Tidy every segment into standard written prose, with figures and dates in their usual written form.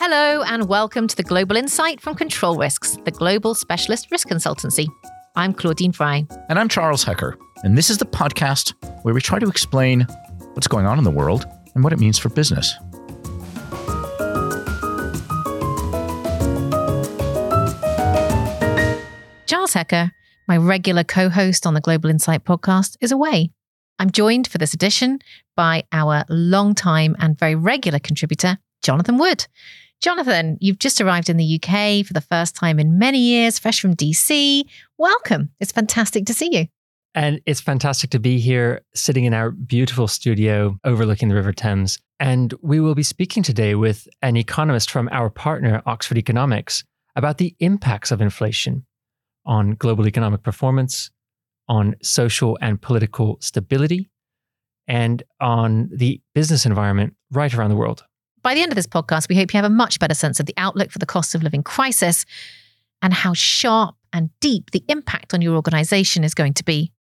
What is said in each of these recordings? Hello and welcome to the Global Insight from Control Risks, the global specialist risk consultancy. I'm Claudine Fry. And I'm Charles Hecker. And this is the podcast where we try to explain what's going on in the world and what it means for business. Charles Hecker, my regular co-host on the Global Insight podcast, is away. I'm joined for this edition by our longtime and very regular contributor, Jonathan Wood. Jonathan, you've just arrived in the UK for the first time in many years, fresh from DC. Welcome. It's fantastic to see you. And it's fantastic to be here, sitting in our beautiful studio overlooking the River Thames. And we will be speaking today with an economist from our partner, Oxford Economics, about the impacts of inflation on global economic performance, on social and political stability, and on the business environment right around the world. By the end of this podcast, we hope you have a much better sense of the outlook for the cost of living crisis and how sharp and deep the impact on your organization is going to be.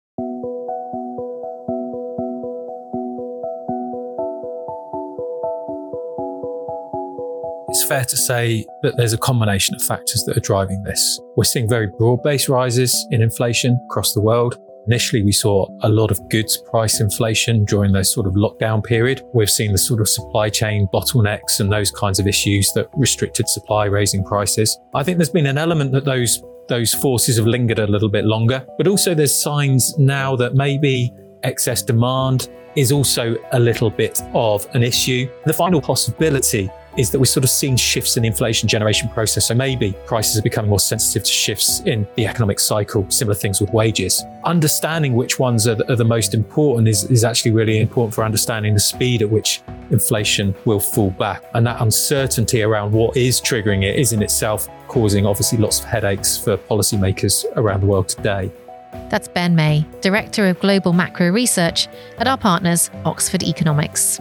It's fair to say that there's a combination of factors that are driving this. We're seeing very broad-based rises in inflation across the world. Initially, we saw a lot of goods price inflation during those sort of lockdown period. We've seen the sort of supply chain bottlenecks and those kinds of issues that restricted supply, raising prices. I think there's been an element that those forces have lingered a little bit longer, but also there's signs now that maybe excess demand is also a little bit of an issue. The final possibility is that we've sort of seen shifts in the inflation generation process. So maybe prices are becoming more sensitive to shifts in the economic cycle, similar things with wages. Understanding which ones are the most important is actually really important for understanding the speed at which inflation will fall back. And that uncertainty around what is triggering it is in itself causing obviously lots of headaches for policymakers around the world today. That's Ben May, Director of Global Macro Research at our partners, Oxford Economics.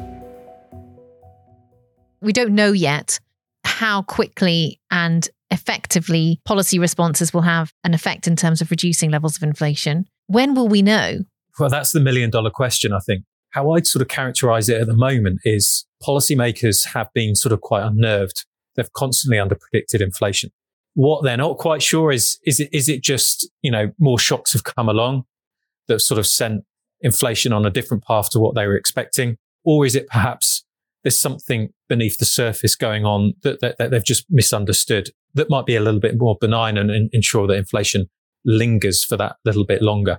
We don't know yet how quickly and effectively policy responses will have an effect in terms of reducing levels of inflation. When will we know? Well, that's the $1 million question, I think. How I'd sort of characterize it at the moment is policymakers have been sort of quite unnerved. They've constantly underpredicted inflation. What they're not quite sure is it just, more shocks have come along that sort of sent inflation on a different path to what they were expecting? Or is it perhaps there's something beneath the surface going on that they've just misunderstood that might be a little bit more benign and ensure that inflation lingers for that little bit longer.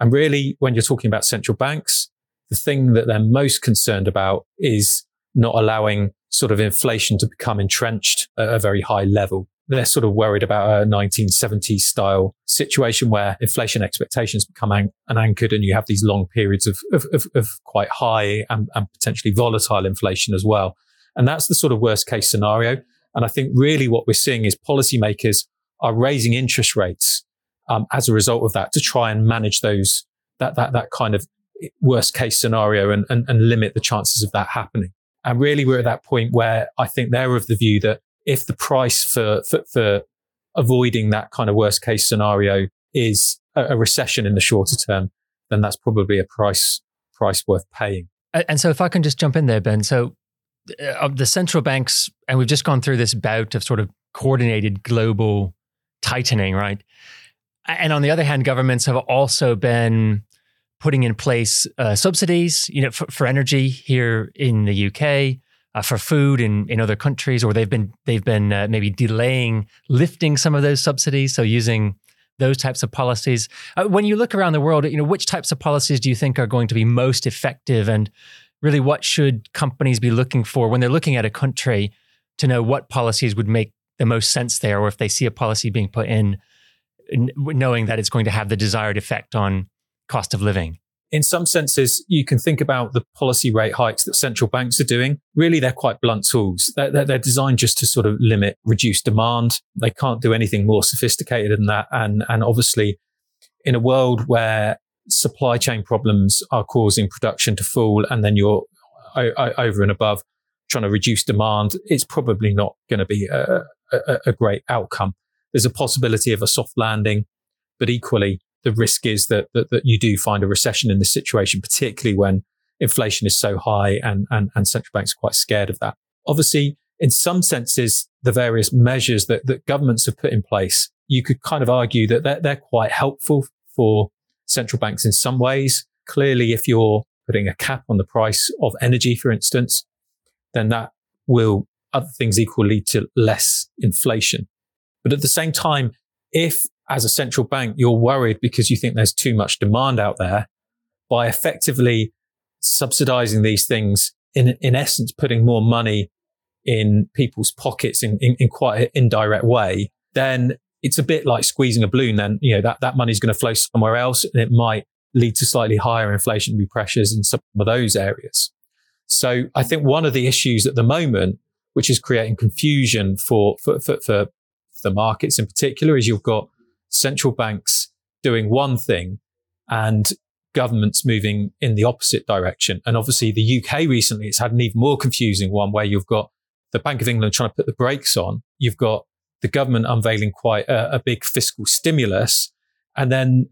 And really, when you're talking about central banks, the thing that they're most concerned about is not allowing sort of inflation to become entrenched at a very high level. They're sort of worried about a 1970s style situation where inflation expectations become anchored and you have these long periods of quite high and potentially volatile inflation as well. And that's the sort of worst case scenario. And I think really what we're seeing is policymakers are raising interest rates as a result of that to try and manage those that kind of worst case scenario and limit the chances of that happening. And really we're at that point where I think they're of the view that if the price for avoiding that kind of worst case scenario is a recession in the shorter term, then that's probably a price worth paying. And so if I can just jump in there, Ben. So the central banks, and we've just gone through this bout of sort of coordinated global tightening, right? And on the other hand, governments have also been putting in place subsidies, for energy here in the UK, for food in other countries, or they've been maybe delaying lifting some of those subsidies. So using those types of policies. When you look around the world, which types of policies do you think are going to be most effective, and really what should companies be looking for when they're looking at a country to know what policies would make the most sense there, or if they see a policy being put in, knowing that it's going to have the desired effect on cost of living? In some senses, you can think about the policy rate hikes that central banks are doing. Really, they're quite blunt tools. They're designed just to sort of limit, reduce demand. They can't do anything more sophisticated than that. And obviously, in a world where supply chain problems are causing production to fall, and then you're over and above trying to reduce demand, it's probably not going to be a great outcome. There's a possibility of a soft landing, but equally, the risk is that you do find a recession in this situation, particularly when inflation is so high and central banks are quite scared of that. Obviously, in some senses, the various measures that governments have put in place, you could kind of argue that they're quite helpful for central banks in some ways. Clearly, if you're putting a cap on the price of energy, for instance, then that will, other things equal, lead to less inflation. But at the same time, if as a central bank you're worried because you think there's too much demand out there, by effectively subsidizing these things, in essence, putting more money in people's pockets in quite an indirect way, then it's a bit like squeezing a balloon. Then, you know, that money's going to flow somewhere else, and it might lead to slightly higher inflationary pressures in some of those areas. So I think one of the issues at the moment, which is creating confusion for the markets in particular, is you've got central banks doing one thing and governments moving in the opposite direction. And obviously the UK recently, it's had an even more confusing one where you've got the Bank of England trying to put the brakes on. You've got the government unveiling quite a big fiscal stimulus. And then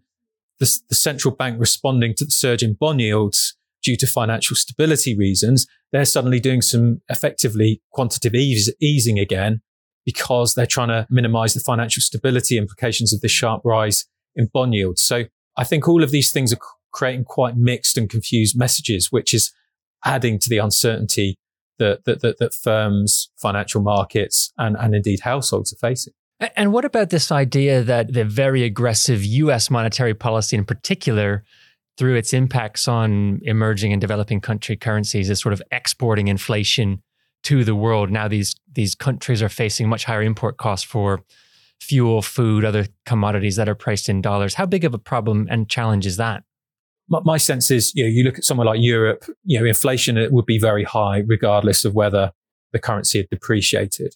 the central bank responding to the surge in bond yields due to financial stability reasons, they're suddenly doing some effectively quantitative easing again because they're trying to minimize the financial stability implications of the sharp rise in bond yields. So I think all of these things are creating quite mixed and confused messages, which is adding to the uncertainty that firms, financial markets, and indeed households are facing. And what about this idea that the very aggressive US monetary policy in particular, through its impacts on emerging and developing country currencies, is sort of exporting inflation to the world? Now these countries are facing much higher import costs for fuel, food, other commodities that are priced in dollars. How big of a problem and challenge is that? My sense is, you know, you look at somewhere like Europe, you know, inflation, it would be very high regardless of whether the currency had depreciated.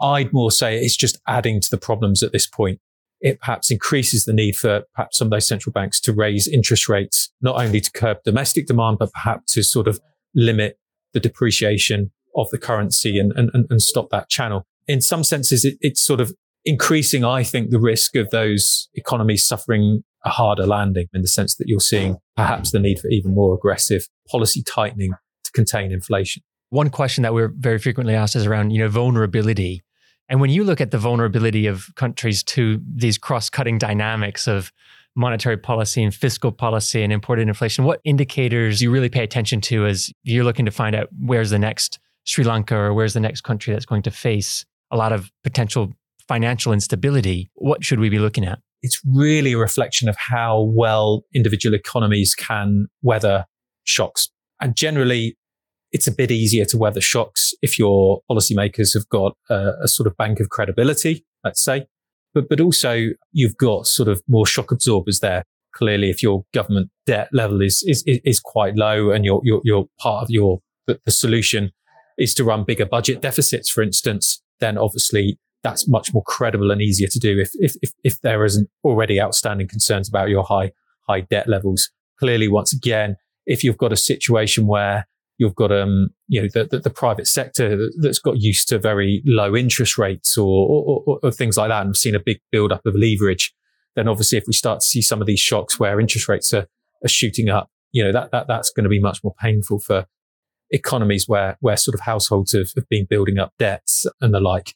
I'd more say it's just adding to the problems at this point. It perhaps increases the need for perhaps some of those central banks to raise interest rates, not only to curb domestic demand, but perhaps to sort of limit the depreciation of the currency and stop that channel. In some senses, it's sort of increasing, I think, the risk of those economies suffering a harder landing, in the sense that you're seeing perhaps the need for even more aggressive policy tightening to contain inflation. One question that we're very frequently asked is around, you know, vulnerability. And when you look at the vulnerability of countries to these cross-cutting dynamics of monetary policy and fiscal policy and imported inflation, what indicators do you really pay attention to as you're looking to find out where's the next Sri Lanka or where's the next country that's going to face a lot of potential financial instability? What should we be looking at? It's really a reflection of how well individual economies can weather shocks. And generally, it's a bit easier to weather shocks if your policymakers have got a sort of bank of credibility, let's say. But also, you've got sort of more shock absorbers there. Clearly, if your government debt level is quite low and you're part of the solution is to run bigger budget deficits, for instance, then obviously that's much more credible and easier to do if there isn't already outstanding concerns about your high debt levels. Clearly, once again, if you've got a situation where you've got the private sector that's got used to very low interest rates or things like that, and we've seen a big build-up of leverage, then obviously if we start to see some of these shocks where interest rates are shooting up, you know, that's going to be much more painful for economies where sort of households have been building up debts and the like.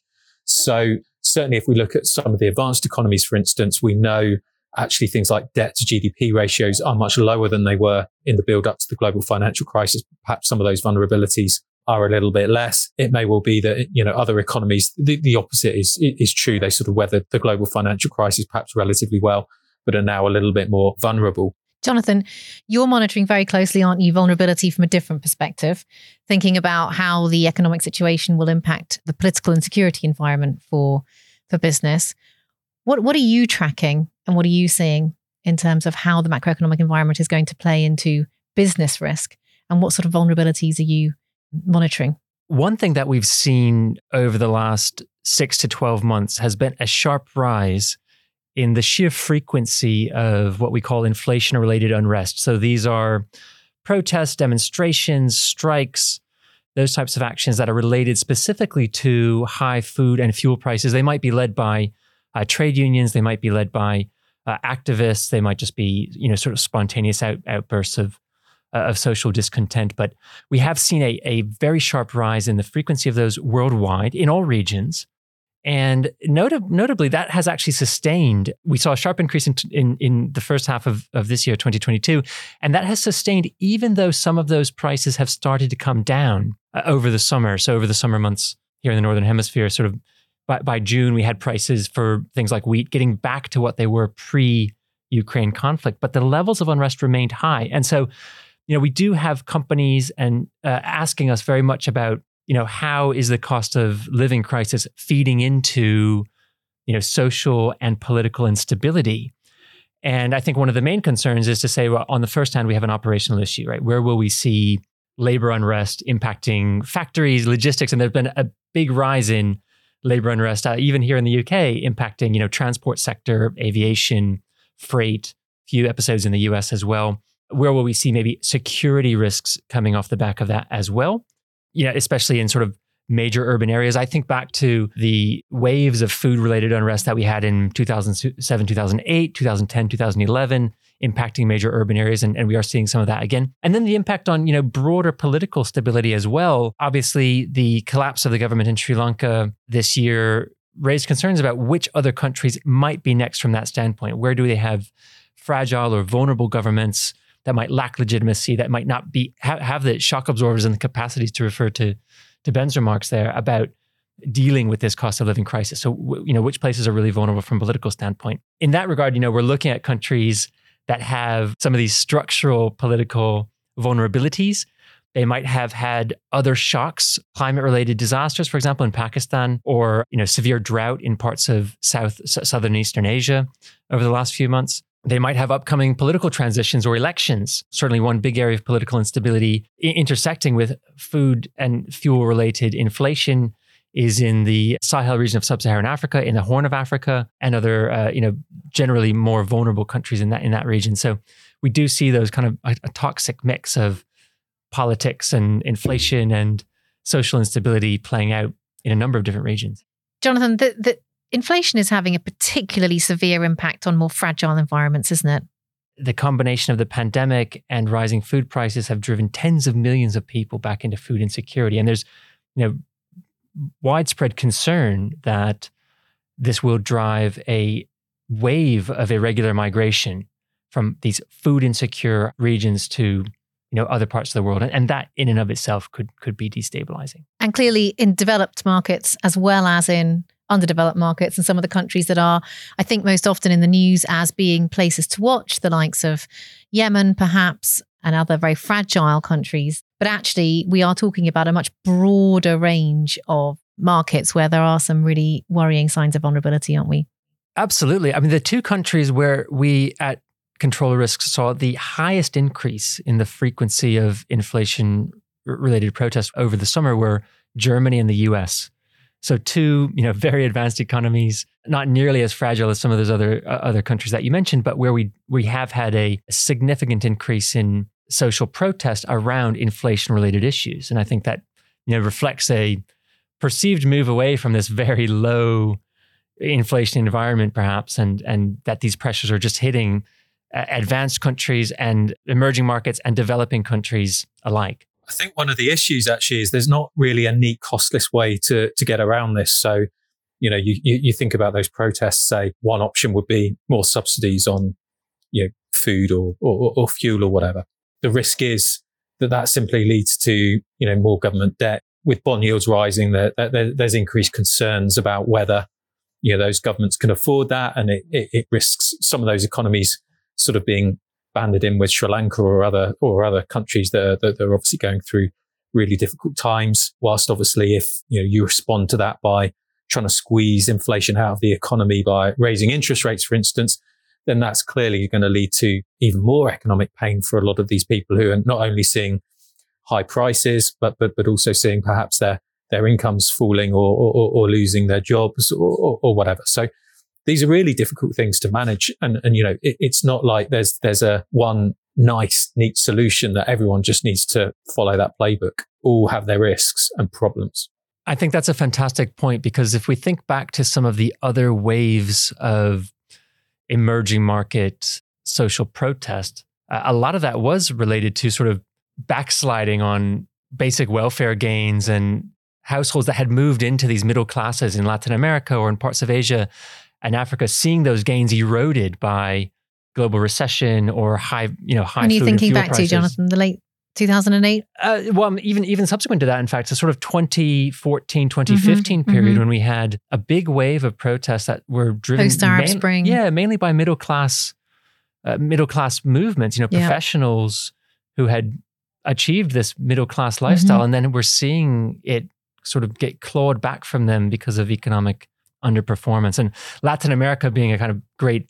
So certainly if we look at some of the advanced economies, for instance, we know actually things like debt to GDP ratios are much lower than they were in the build up to the global financial crisis. Perhaps some of those vulnerabilities are a little bit less. It may well be that, you know, other economies, the opposite is true. They sort of weathered the global financial crisis perhaps relatively well, but are now a little bit more vulnerable. Jonathan, you're monitoring very closely, aren't you, vulnerability from a different perspective, thinking about how the economic situation will impact the political and security environment for business. What are you tracking and what are you seeing in terms of how the macroeconomic environment is going to play into business risk, and what sort of vulnerabilities are you monitoring? One thing that we've seen over the last 6 to 12 months has been a sharp rise in the sheer frequency of what we call inflation-related unrest. So these are protests, demonstrations, strikes, those types of actions that are related specifically to high food and fuel prices. They might be led by trade unions, they might be led by activists, they might just be, you know, sort of spontaneous outbursts of of social discontent. But we have seen a very sharp rise in the frequency of those worldwide in all regions. And notably, that has actually sustained. We saw a sharp increase in the first half of this year, 2022. And that has sustained even though some of those prices have started to come down over the summer. So over the summer months here in the Northern Hemisphere, sort of by June, we had prices for things like wheat getting back to what they were pre-Ukraine conflict. But the levels of unrest remained high. And so, you know, we do have companies and asking us very much about, you know, how is the cost of living crisis feeding into, you know, social and political instability? And I think one of the main concerns is to say, well, on the first hand, we have an operational issue, right? Where will we see labor unrest impacting factories, logistics? And there's been a big rise in labor unrest, even here in the UK, impacting, you know, transport sector, aviation, freight, few episodes in the US as well. Where will we see maybe security risks coming off the back of that as well? Yeah, especially in sort of major urban areas. I think back to the waves of food-related unrest that we had in 2007, 2008, 2010, 2011, impacting major urban areas. And we are seeing some of that again. And then the impact on, you know, broader political stability as well. Obviously, the collapse of the government in Sri Lanka this year raised concerns about which other countries might be next from that standpoint. Where do they have fragile or vulnerable governments that might lack legitimacy, that might not be have the shock absorbers and the capacities, to refer to Ben's remarks there, about dealing with this cost of living crisis. So, you know, which places are really vulnerable from a political standpoint? In that regard, you know, we're looking at countries that have some of these structural political vulnerabilities. They might have had other shocks, climate-related disasters, for example, in Pakistan, or, you know, severe drought in parts of southern Eastern Asia over the last few months. They might have upcoming political transitions or elections. Certainly one big area of political instability intersecting with food and fuel-related inflation is in the Sahel region of sub-Saharan Africa, in the Horn of Africa, and other, you know, generally more vulnerable countries in that region. So we do see those kind of a toxic mix of politics and inflation and social instability playing out in a number of different regions. Jonathan, inflation is having a particularly severe impact on more fragile environments, isn't it? The combination of the pandemic and rising food prices have driven tens of millions of people back into food insecurity. And there's, you know, widespread concern that this will drive a wave of irregular migration from these food insecure regions to, you know, other parts of the world. And that in and of itself could be destabilizing. And clearly in developed markets, as well as in underdeveloped markets and some of the countries that are, I think, most often in the news as being places to watch, the likes of Yemen, perhaps, and other very fragile countries. But actually, we are talking about a much broader range of markets where there are some really worrying signs of vulnerability, aren't we? Absolutely. I mean, the two countries where we at Control Risks saw the highest increase in the frequency of inflation-related protests over the summer were Germany and the US. So two, you know, very advanced economies, not nearly as fragile as some of those other countries that you mentioned, but where we have had a significant increase in social protest around inflation-related issues. And I think that, you know, reflects a perceived move away from this very low inflation environment, perhaps, and that these pressures are just hitting advanced countries and emerging markets and developing countries alike. I think one of the issues actually is there's not really a neat, costless way to get around this. So, you know, you think about those protests, say one option would be more subsidies on, you know, food or fuel or whatever. The risk is that simply leads to, you know, more government debt. With bond yields rising, there's increased concerns about whether, you know, those governments can afford that. And it risks some of those economies sort of being banded in with Sri Lanka or other countries that are obviously going through really difficult times. Whilst obviously, if you know you respond to that by trying to squeeze inflation out of the economy by raising interest rates, for instance, then that's clearly going to lead to even more economic pain for a lot of these people who are not only seeing high prices, but also seeing perhaps their incomes falling or losing their jobs or whatever. So these are really difficult things to manage. And you know, it's not like there's a one nice, neat solution that everyone just needs to follow that playbook. All have their risks and problems. I think that's a fantastic point, because if we think back to some of the other waves of emerging market social protest, a lot of that was related to sort of backsliding on basic welfare gains and households that had moved into these middle classes in Latin America or in parts of Asia and Africa, seeing those gains eroded by global recession or high food and fuel prices. When are you thinking back to, Jonathan, the late 2008? Well, even subsequent to that, in fact, a sort of 2014, 2015 period when we had a big wave of protests that were driven post-Arab Spring. Yeah, mainly by middle class movements, professionals who had achieved this middle class lifestyle, and then we're seeing it sort of get clawed back from them because of economic underperformance. And Latin America being a kind of great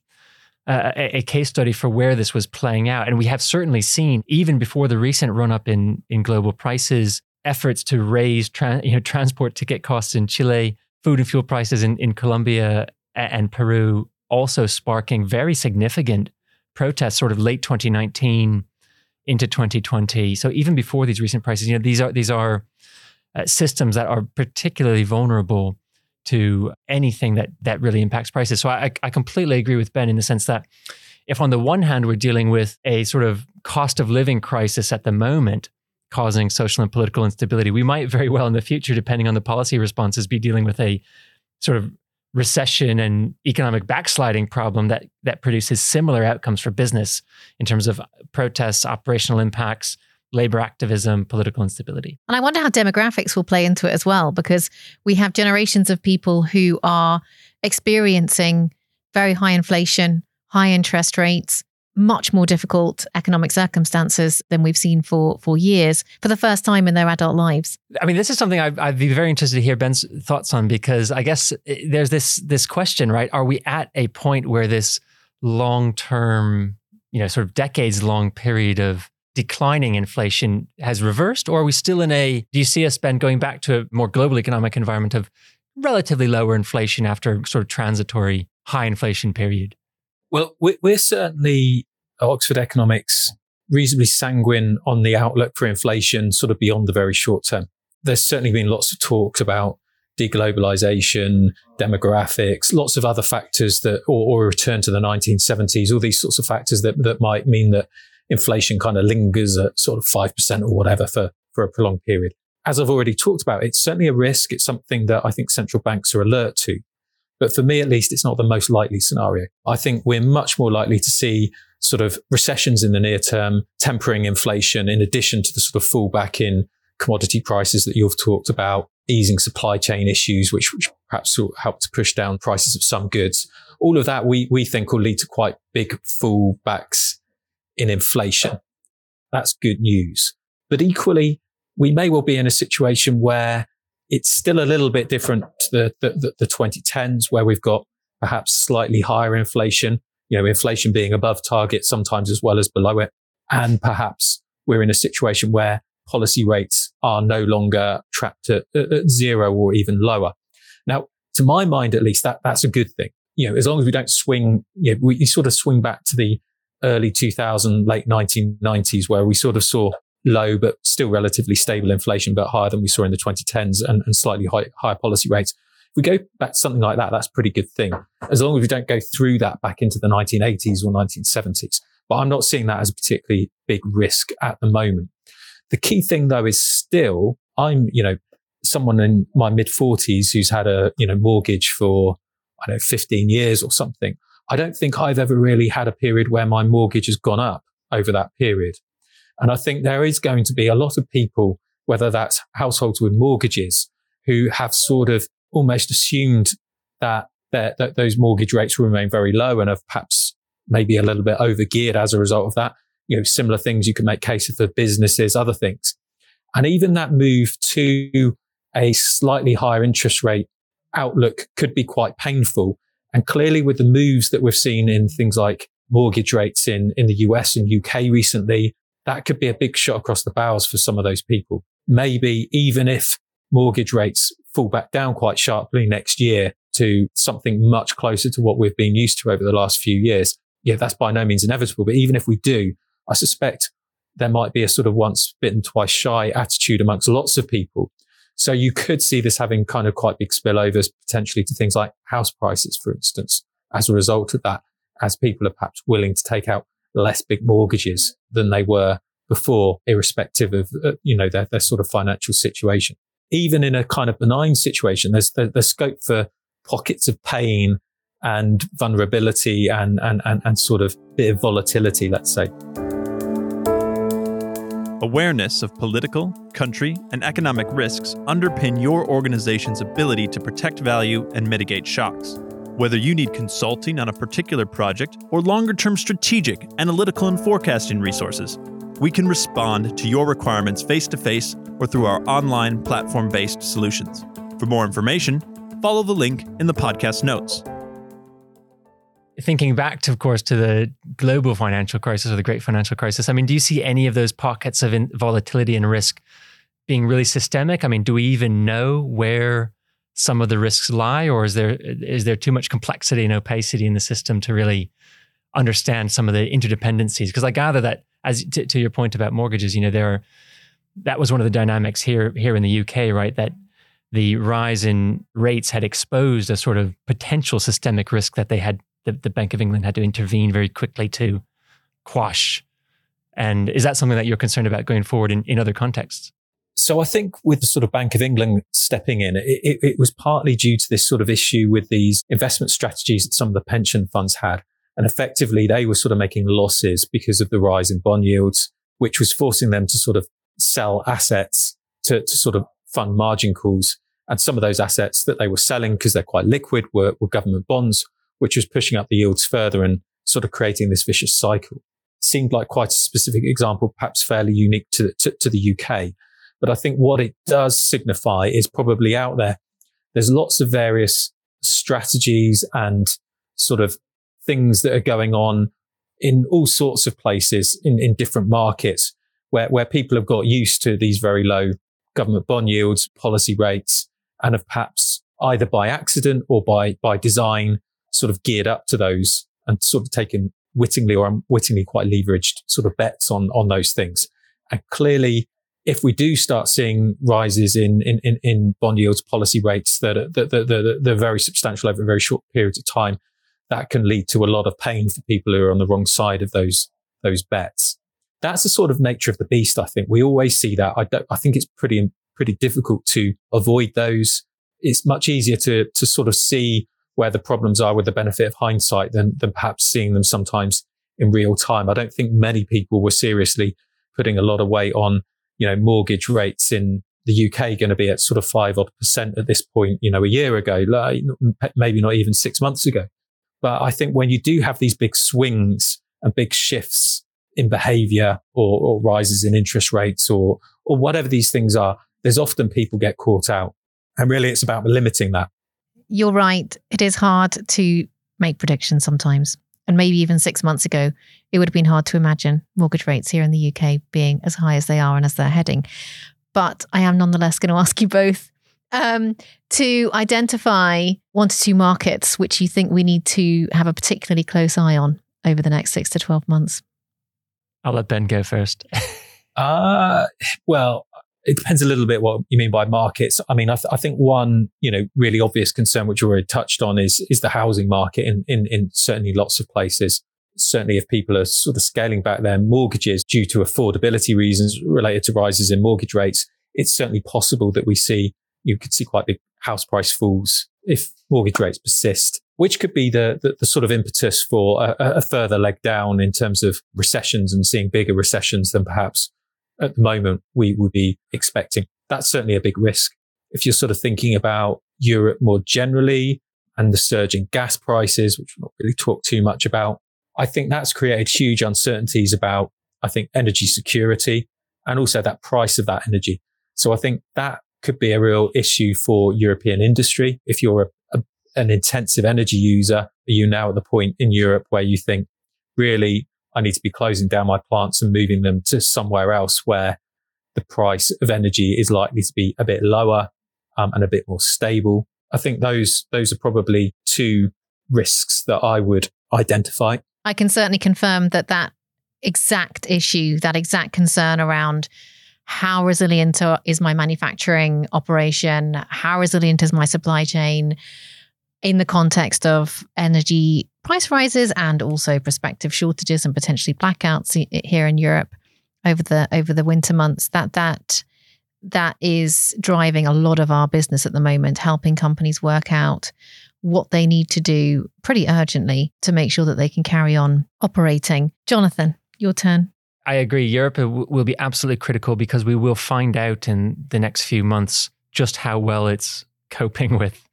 a case study for where this was playing out. And we have certainly seen, even before the recent run-up in global prices, efforts to raise transport ticket costs in Chile, food and fuel prices in Colombia and Peru, also sparking very significant protests sort of late 2019 into 2020. So even before these recent prices, these are systems that are particularly vulnerable to anything that really impacts prices. So I completely agree with Ben in the sense that if on the one hand, we're dealing with a sort of cost of living crisis at the moment, causing social and political instability, we might very well in the future, depending on the policy responses, be dealing with a sort of recession and economic backsliding problem that produces similar outcomes for business in terms of protests, operational impacts, labor activism, political instability. And I wonder how demographics will play into it as well, because we have generations of people who are experiencing very high inflation, high interest rates, much more difficult economic circumstances than we've seen for years, for the first time in their adult lives. I mean, this is something I'd be very interested to hear Ben's thoughts on, because I guess there's this question, right? Are we at a point where this long-term, sort of decades-long period of declining inflation has reversed, or are we still do you see us, Ben, going back to a more global economic environment of relatively lower inflation after sort of transitory high inflation period? Well, we're certainly at Oxford Economics reasonably sanguine on the outlook for inflation sort of beyond the very short term. There's certainly been lots of talks about deglobalization, demographics, lots of other factors that, or a return to the 1970s, all these sorts of factors that might mean that inflation kind of lingers at sort of 5% or whatever for a prolonged period. As I've already talked about, it's certainly a risk. It's something that I think central banks are alert to. But for me, at least, it's not the most likely scenario. I think we're much more likely to see sort of recessions in the near term, tempering inflation, in addition to the sort of fallback in commodity prices that you've talked about, easing supply chain issues, which perhaps will help to push down prices of some goods. All of that, we think, will lead to quite big fallbacks in inflation. That's good news. But equally, we may well be in a situation where it's still a little bit different to the 2010s, where we've got perhaps slightly higher inflation, inflation being above target sometimes as well as below it. And perhaps we're in a situation where policy rates are no longer trapped at zero or even lower. Now, to my mind, at least, that's a good thing. As long as we don't swing, we sort of swing back to the early 2000, late 1990s, where we sort of saw low but still relatively stable inflation, but higher than we saw in the 2010s and slightly higher policy rates. If we go back to something like that, that's a pretty good thing, as long as we don't go through that back into the 1980s or 1970s. But I'm not seeing that as a particularly big risk at the moment. The key thing, though, is still I'm, someone in my mid-40s who's had a, mortgage for, 15 years or something. I don't think I've ever really had a period where my mortgage has gone up over that period. And I think there is going to be a lot of people, whether that's households with mortgages, who have sort of almost assumed that those mortgage rates will remain very low and have perhaps maybe a little bit overgeared as a result of that. Similar things you can make cases for businesses, other things. And even that move to a slightly higher interest rate outlook could be quite painful. And clearly with the moves that we've seen in things like mortgage rates in the US and UK recently, that could be a big shot across the bows for some of those people. Maybe even if mortgage rates fall back down quite sharply next year to something much closer to what we've been used to over the last few years, that's by no means inevitable. But even if we do, I suspect there might be a sort of once bitten, twice shy attitude amongst lots of people. So you could see this having kind of quite big spillovers potentially to things like house prices, for instance, as a result of that, as people are perhaps willing to take out less big mortgages than they were before, irrespective of, their sort of financial situation. Even in a kind of benign situation, there's scope for pockets of pain and vulnerability and sort of bit of volatility, let's say. Awareness of political, country, and economic risks underpin your organization's ability to protect value and mitigate shocks. Whether you need consulting on a particular project or longer-term strategic, analytical, and forecasting resources, we can respond to your requirements face-to-face or through our online platform-based solutions. For more information, follow the link in the podcast notes. Thinking back, of course, to the global financial crisis or the great financial crisis, I mean, do you see any of those pockets of volatility and risk being really systemic? I mean, do we even know where some of the risks lie, or is there too much complexity and opacity in the system to really understand some of the interdependencies? Because I gather that, as to your point about mortgages, that was one of the dynamics here in the UK, right? That the rise in rates had exposed a sort of potential systemic risk that they had. The Bank of England had to intervene very quickly to quash. And is that something that you're concerned about going forward in other contexts? So I think with the sort of Bank of England stepping in, it was partly due to this sort of issue with these investment strategies that some of the pension funds had. And effectively, they were sort of making losses because of the rise in bond yields, which was forcing them to sort of sell assets to sort of fund margin calls. And some of those assets that they were selling, because they're quite liquid, were government bonds, which was pushing up the yields further and sort of creating this vicious cycle. Seemed like quite a specific example, perhaps fairly unique to the UK. But I think what it does signify is probably out there, there's lots of various strategies and sort of things that are going on in all sorts of places in different markets where people have got used to these very low government bond yields, policy rates, and have perhaps either by accident or by design sort of geared up to those and sort of taken wittingly or unwittingly quite leveraged sort of bets on those things. And clearly, if we do start seeing rises in bond yields, policy rates that are very substantial over a very short period of time, that can lead to a lot of pain for people who are on the wrong side of those bets. That's the sort of nature of the beast, I think. We always see that. I think it's pretty difficult to avoid those. It's much easier to sort of see where the problems are with the benefit of hindsight than perhaps seeing them sometimes in real time. I don't think many people were seriously putting a lot of weight on, mortgage rates in the UK going to be at sort of 5% at this point, a year ago, like maybe not even 6 months ago. But I think when you do have these big swings and big shifts in behavior or rises in interest rates or whatever these things are, there's often people get caught out. And really it's about limiting that. You're right. It is hard to make predictions sometimes. And maybe even 6 months ago, it would have been hard to imagine mortgage rates here in the UK being as high as they are and as they're heading. But I am nonetheless going to ask you both to identify one to two markets which you think we need to have a particularly close eye on over the next 6 to 12 months. I'll let Ben go first. Well, it depends a little bit what you mean by markets. I mean, I think one, really obvious concern, which we already touched on, is the housing market in certainly lots of places. Certainly if people are sort of scaling back their mortgages due to affordability reasons related to rises in mortgage rates, it's certainly possible that you could see quite big house price falls if mortgage rates persist, which could be the sort of impetus for a further leg down in terms of recessions and seeing bigger recessions than perhaps at the moment we would be expecting. That's certainly a big risk. If you're sort of thinking about Europe more generally and the surge in gas prices, which we've not really talked too much about, I think that's created huge uncertainties about, I think, energy security and also that price of that energy. So I think that could be a real issue for European industry. If you're an intensive energy user, are you now at the point in Europe where you think, really, I need to be closing down my plants and moving them to somewhere else where the price of energy is likely to be a bit lower and a bit more stable. I think those are probably two risks that I would identify. I can certainly confirm that exact issue, that exact concern around how resilient is my manufacturing operation, how resilient is my supply chain in the context of energy price rises and also prospective shortages and potentially blackouts here in Europe over the winter months, that is driving a lot of our business at the moment, helping companies work out what they need to do pretty urgently to make sure that they can carry on operating. Jonathan, your turn. I agree. Europe will be absolutely critical because we will find out in the next few months just how well it's coping with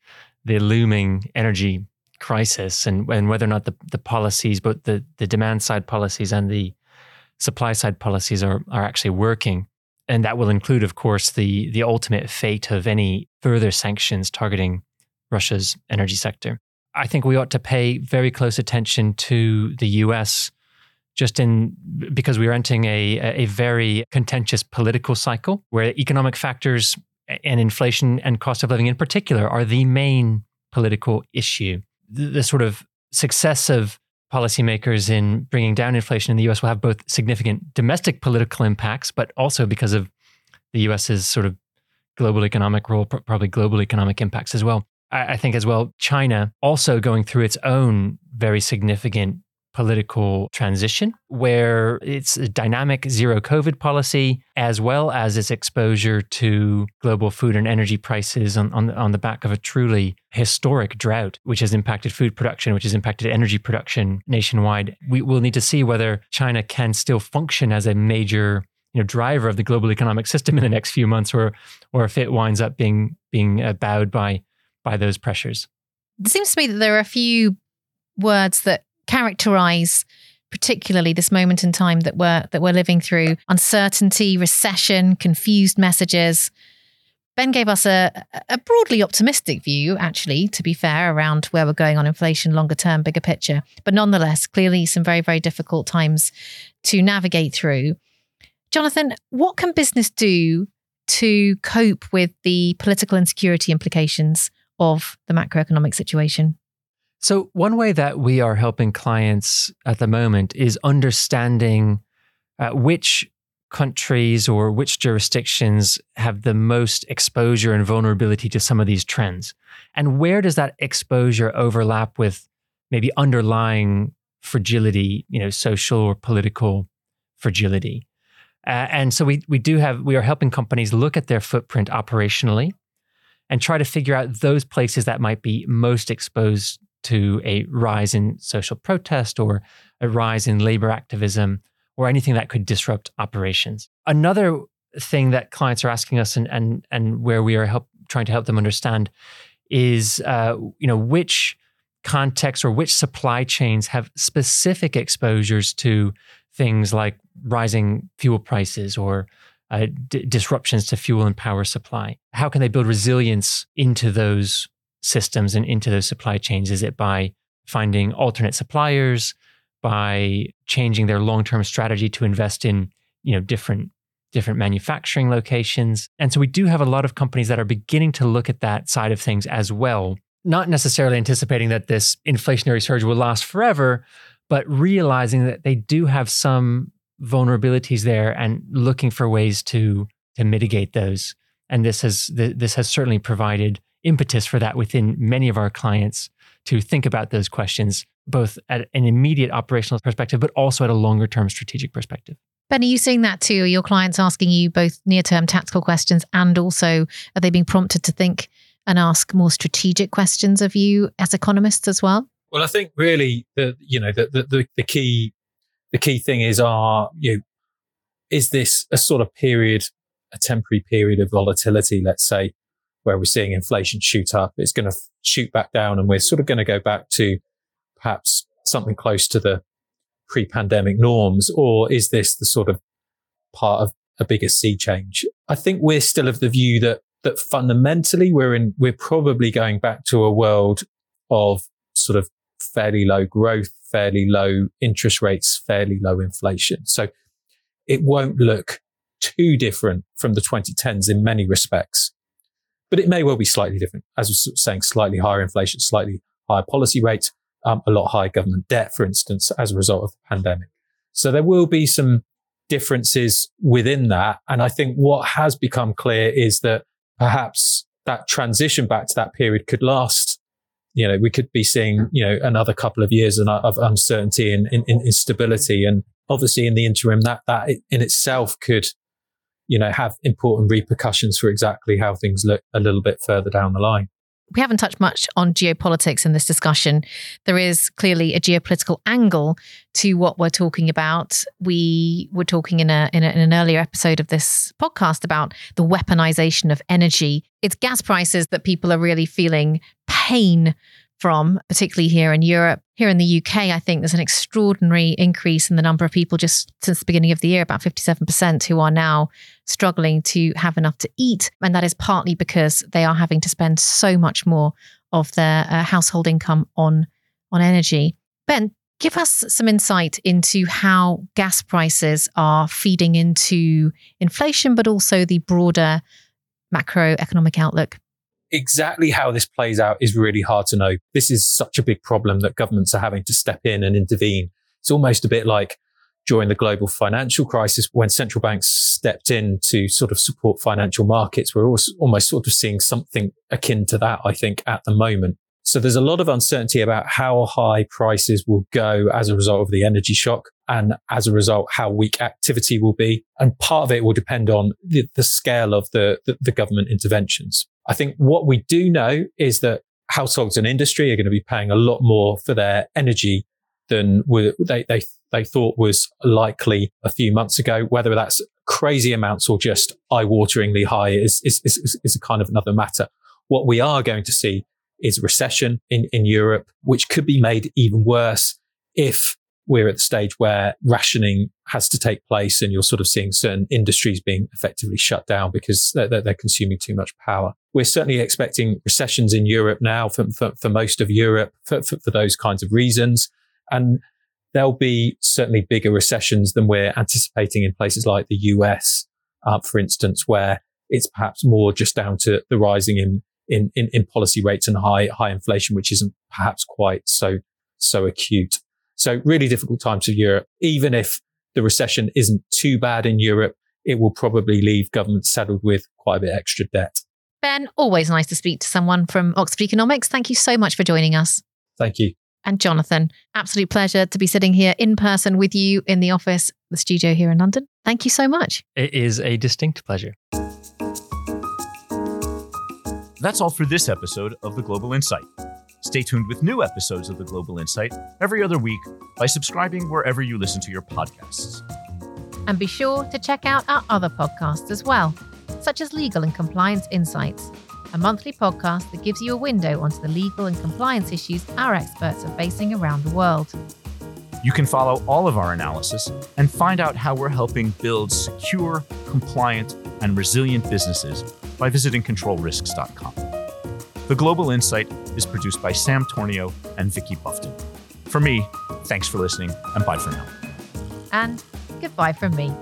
the looming energy crisis and whether or not the policies, both the demand side policies and the supply side policies are actually working. And that will include, of course, the ultimate fate of any further sanctions targeting Russia's energy sector. I think we ought to pay very close attention to the US because we're entering a very contentious political cycle where economic factors and inflation and cost of living in particular are the main political issue. The sort of success of policymakers in bringing down inflation in the US will have both significant domestic political impacts, but also because of the US's sort of global economic role, probably global economic impacts as well. I think as well, China also going through its own very significant political transition, where it's a dynamic zero COVID policy, as well as its exposure to global food and energy prices on the back of a truly historic drought, which has impacted food production, which has impacted energy production nationwide. We will need to see whether China can still function as a major driver of the global economic system in the next few months, or if it winds up being bowed by those pressures. It seems to me that there are a few words that characterize particularly this moment in time that we're living through: uncertainty, recession, confused messages. Ben gave us a broadly optimistic view, actually, to be fair, around where we're going on inflation, longer term, bigger picture. But nonetheless, clearly some very, very difficult times to navigate through. Jonathan, what can business do to cope with the political insecurity implications of the macroeconomic situation? So one way that we are helping clients at the moment is understanding which countries or which jurisdictions have the most exposure and vulnerability to some of these trends. And where does that exposure overlap with maybe underlying fragility, social or political fragility? And so we are helping companies look at their footprint operationally and try to figure out those places that might be most exposed to a rise in social protest or a rise in labor activism or anything that could disrupt operations. Another thing that clients are asking us and where we are trying to help them understand is which contexts or which supply chains have specific exposures to things like rising fuel prices or disruptions to fuel and power supply. How can they build resilience into those systems and into those supply chains? Is it by finding alternate suppliers, by changing their long-term strategy to invest in, different manufacturing locations? And so we do have a lot of companies that are beginning to look at that side of things as well, not necessarily anticipating that this inflationary surge will last forever, but realizing that they do have some vulnerabilities there and looking for ways to mitigate those. And this has certainly provided impetus for that within many of our clients to think about those questions, both at an immediate operational perspective, but also at a longer term strategic perspective. Ben, are you seeing that too? Are your clients asking you both near term tactical questions, and also are they being prompted to think and ask more strategic questions of you as economists as well? Well, I think really the key thing is is this a sort of period, a temporary period of volatility, let's say, where we're seeing inflation shoot up? It's going to shoot back down, and we're sort of going to go back to perhaps something close to the pre-pandemic norms, or is this the sort of part of a bigger sea change? I think we're still of the view that fundamentally we're probably going back to a world of sort of fairly low growth, fairly low interest rates, fairly low inflation. So it won't look too different from the 2010s in many respects. But it may well be slightly different, as I was saying, slightly higher inflation, slightly higher policy rates, a lot higher government debt, for instance, as a result of the pandemic. So there will be some differences within that. And I think what has become clear is that perhaps that transition back to that period could last you know, we could be seeing, you know, another couple of years of uncertainty and instability. And obviously in the interim, that in itself could, you know, have important repercussions for exactly how things look a little bit further down the line. We haven't touched much on geopolitics in this discussion. There is clearly a geopolitical angle to what we're talking about. We were talking in an earlier episode of this podcast about the weaponization of energy. It's gas prices that people are really feeling pain from, particularly here in Europe. Here in the UK, I think there's an extraordinary increase in the number of people just since the beginning of the year, about 57%, who are now struggling to have enough to eat. And that is partly because they are having to spend so much more of their household income on energy. Ben, give us some insight into how gas prices are feeding into inflation, but also the broader macroeconomic outlook. Exactly how this plays out is really hard to know. This is such a big problem that governments are having to step in and intervene. It's almost a bit like during the global financial crisis when central banks stepped in to sort of support financial markets. We're also almost sort of seeing something akin to that, I think, at the moment. So there's a lot of uncertainty about how high prices will go as a result of the energy shock and as a result how weak activity will be. And part of it will depend on the scale of the government interventions. I think what we do know is that households and industry are going to be paying a lot more for their energy than they thought was likely a few months ago. Whether that's crazy amounts or just eye-wateringly high is a kind of another matter. What we are going to see is recession in Europe, which could be made even worse if we're at the stage where rationing has to take place and you're sort of seeing certain industries being effectively shut down because they're consuming too much power. We're certainly expecting recessions in Europe now for most of Europe for those kinds of reasons. And there'll be certainly bigger recessions than we're anticipating in places like the US, for instance, where it's perhaps more just down to the rising in policy rates and high inflation, which isn't perhaps quite so acute. So really difficult times for Europe. Even if the recession isn't too bad in Europe, it will probably leave governments saddled with quite a bit extra debt. Ben, always nice to speak to someone from Oxford Economics. Thank you so much for joining us. Thank you. And Jonathan, absolute pleasure to be sitting here in person with you in the office, the studio here in London. Thank you so much. It is a distinct pleasure. That's all for this episode of The Global Insight. Stay tuned with new episodes of The Global Insight every other week by subscribing wherever you listen to your podcasts. And be sure to check out our other podcasts as well, such as Legal and Compliance Insights, a monthly podcast that gives you a window onto the legal and compliance issues our experts are facing around the world. You can follow all of our analysis and find out how we're helping build secure, compliant, and resilient businesses by visiting controlrisks.com. The Global Insight is produced by Sam Tornio and Vicky Buffton. For me, thanks for listening and bye for now. And goodbye from me.